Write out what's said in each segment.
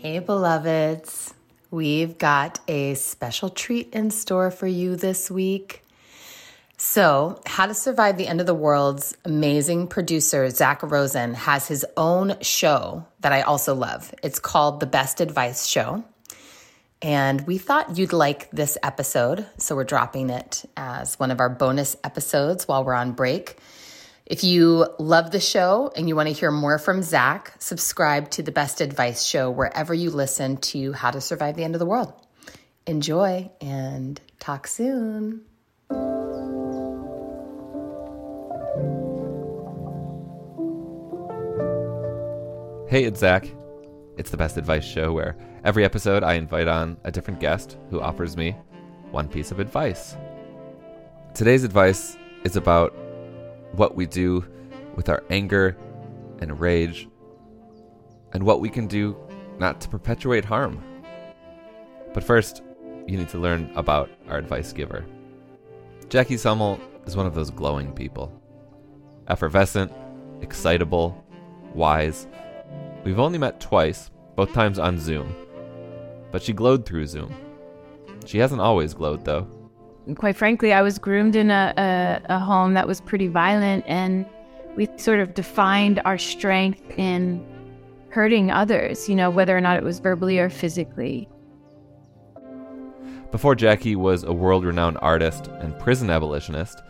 Hey, beloveds. We've got a special treat in store for you this week. So, How to Survive the End of the World's amazing producer, Zach Rosen, has his own show that I also love. It's called The Best Advice Show. And we thought you'd like this episode, so we're dropping it as one of our bonus episodes while we're on break. If you love the show and you want to hear more from Zach, subscribe to The Best Advice Show wherever you listen to How to Survive the End of the World. Enjoy and talk soon. Hey, it's Zach. It's The Best Advice Show, where every episode I invite on a different guest who offers me one piece of advice. Today's advice is about what we do with our anger and rage, and what we can do not to perpetuate harm. But first, you need to learn about our advice giver. Jackie Summel is one of those glowing people. Effervescent, excitable, wise. We've only met twice, both times on Zoom. But she glowed through Zoom. She hasn't always glowed, though. Quite frankly, I was groomed in a home that was pretty violent, and we sort of defined our strength in hurting others, you know, whether or not it was verbally or physically. Before Jackie was a world-renowned artist and prison abolitionist,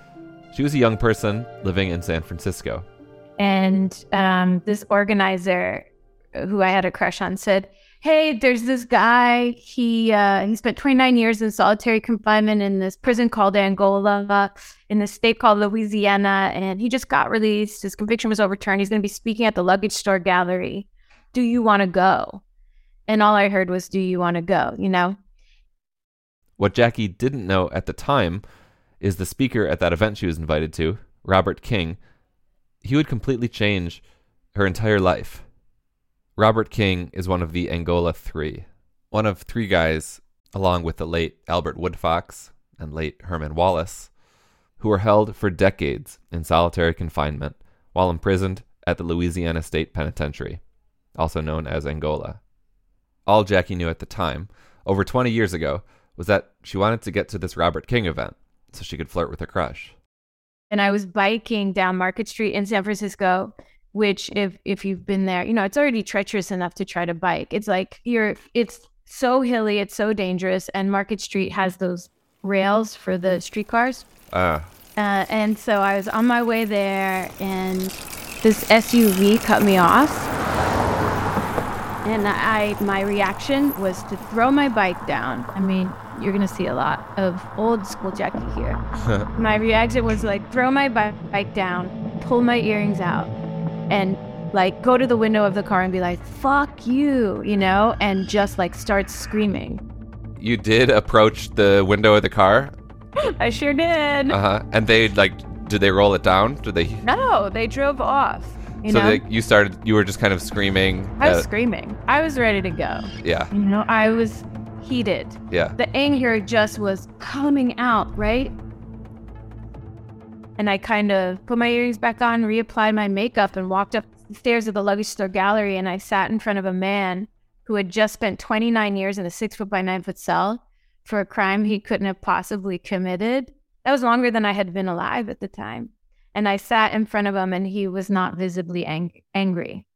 she was a young person living in San Francisco. And this organizer who I had a crush on said, "Hey, there's this guy, he spent 29 years in solitary confinement in this prison called Angola, in this state called Louisiana, and he just got released. His conviction was overturned. He's going to be speaking at the Luggage Store Gallery. Do you want to go?" And all I heard was, "Do you want to go?" You know? What Jackie didn't know at the time is the speaker at that event she was invited to, Robert King, he would completely change her entire life. Robert King is one of the Angola Three, one of three guys, along with the late Albert Woodfox and late Herman Wallace, who were held for decades in solitary confinement while imprisoned at the Louisiana State Penitentiary, also known as Angola. All Jackie knew at the time, over 20 years ago, was that she wanted to get to this Robert King event so she could flirt with her crush. And I was biking down Market Street in San Francisco, which if you've been there, you know, it's already treacherous enough to try to bike. It's like it's so hilly, it's so dangerous. And Market Street has those rails for the streetcars. And so I was on my way there and this SUV cut me off. And my reaction was to throw my bike down. I mean, you're going to see a lot of old school Jackie here. My reaction was like, throw my bike down, pull my earrings out, and like go to the window of the car and be like, "Fuck you," you know, and just like start screaming. You did approach the window of the car? I sure did. And they did they roll it down? No, they drove off. You were just kind of screaming. I was screaming. I was ready to go. Yeah. You know, I was heated. Yeah. The anger just was coming out, right? And I kind of put my earrings back on, reapplied my makeup, and walked up the stairs of the Luggage Store Gallery, and I sat in front of a man who had just spent 29 years in a 6-foot by 9-foot cell for a crime he couldn't have possibly committed. That was longer than I had been alive at the time. And I sat in front of him, and he was not visibly angry.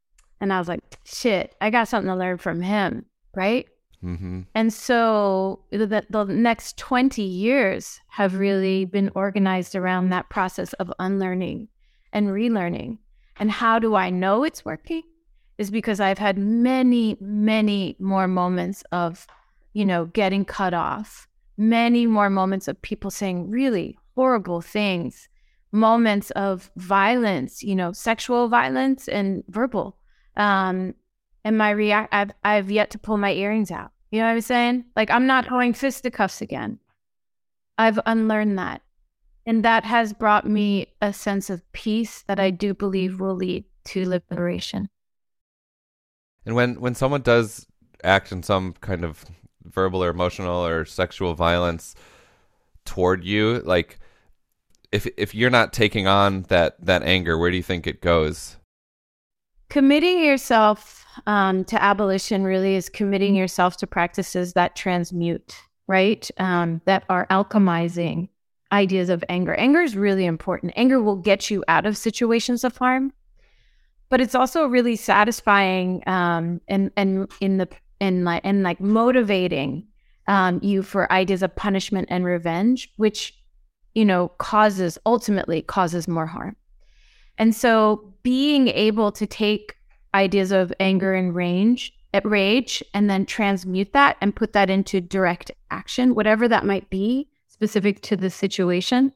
And I was like, shit, I got something to learn from him, right? Mm-hmm. And so the next 20 years have really been organized around that process of unlearning and relearning. And how do I know it's working? Is because I've had many, many more moments of, you know, getting cut off, many more moments of people saying really horrible things, moments of violence, you know, sexual violence and verbal. And I've yet to pull my earrings out. You know what I'm saying? Like, I'm not going fisticuffs again. I've unlearned that. And that has brought me a sense of peace that I do believe will lead to liberation. And when someone does act in some kind of verbal or emotional or sexual violence toward you, like, if you're not taking on that anger, where do you think it goes? Committing yourself to abolition really is committing yourself to practices that transmute, right? That are alchemizing ideas of anger. Anger is really important. Anger will get you out of situations of harm, but it's also really satisfying and motivating you for ideas of punishment and revenge, which, you know, ultimately causes more harm. And so being able to take ideas of anger and rage and then transmute that and put that into direct action, whatever that might be specific to the situation,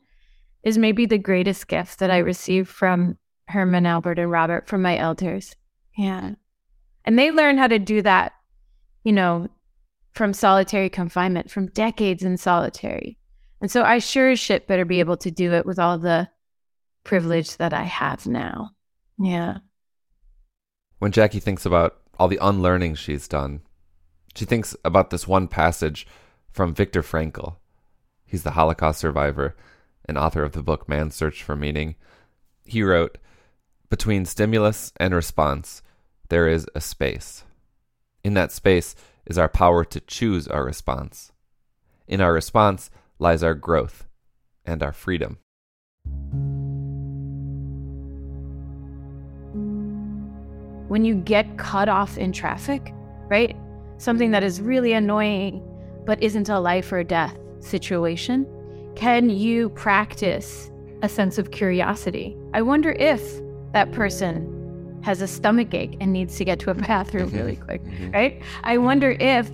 is maybe the greatest gift that I received from Herman, Albert, and Robert, from my elders. Yeah. And they learned how to do that, you know, from solitary confinement, from decades in solitary. And so I sure as shit better be able to do it with all the privilege that I have now. Yeah. When Jackie thinks about all the unlearning she's done, she thinks about this one passage from Viktor Frankl. He's the Holocaust survivor and author of the book Man's Search for Meaning. He wrote, "Between stimulus and response, there is a space. In that space is our power to choose our response. In our response lies our growth and our freedom." When you get cut off in traffic, right? Something that is really annoying but isn't a life or death situation, can you practice a sense of curiosity? I wonder if that person has a stomach ache and needs to get to a bathroom really quick, right? I wonder if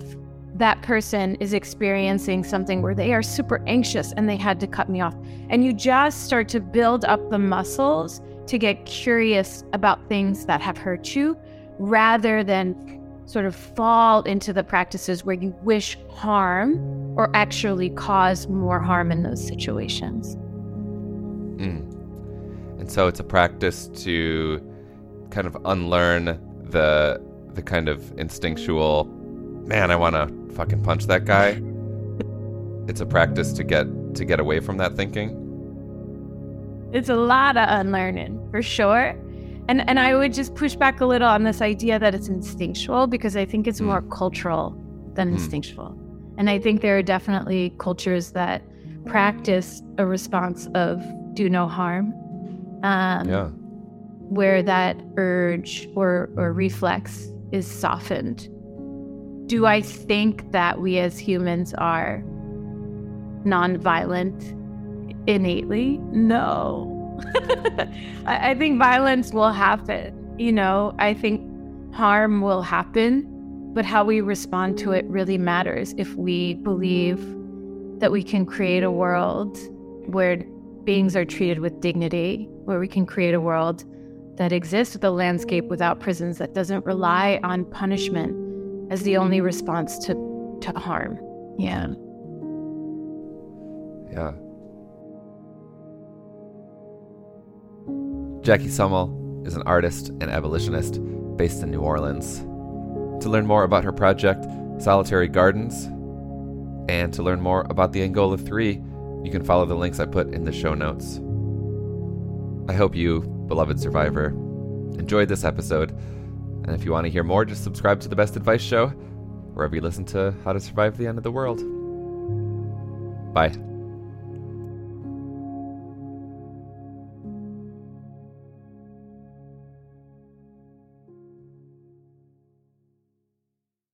that person is experiencing something where they are super anxious and they had to cut me off. And you just start to build up the muscles to get curious about things that have hurt you, rather than sort of fall into the practices where you wish harm or actually cause more harm in those situations. And so it's a practice to kind of unlearn the kind of instinctual, man, I want to fucking punch that guy. It's a practice to get away from that thinking. It's a lot of unlearning, for sure. And I would just push back a little on this idea that it's instinctual, because I think it's more cultural than instinctual. And I think there are definitely cultures that practice a response of do no harm, where that urge or reflex is softened. Do I think that we as humans are nonviolent innately? No. I think violence will happen, you know. I think harm will happen, but how we respond to it really matters. If we believe that we can create a world where beings are treated with dignity, where we can create a world that exists with a landscape without prisons, that doesn't rely on punishment as the only response to harm. Yeah. Yeah. Jackie Summel is an artist and abolitionist based in New Orleans. To learn more about her project, Solitary Gardens, and to learn more about the Angola 3, you can follow the links I put in the show notes. I hope you, beloved survivor, enjoyed this episode. And if you want to hear more, just subscribe to The Best Advice Show, wherever you listen to How to Survive the End of the World. Bye.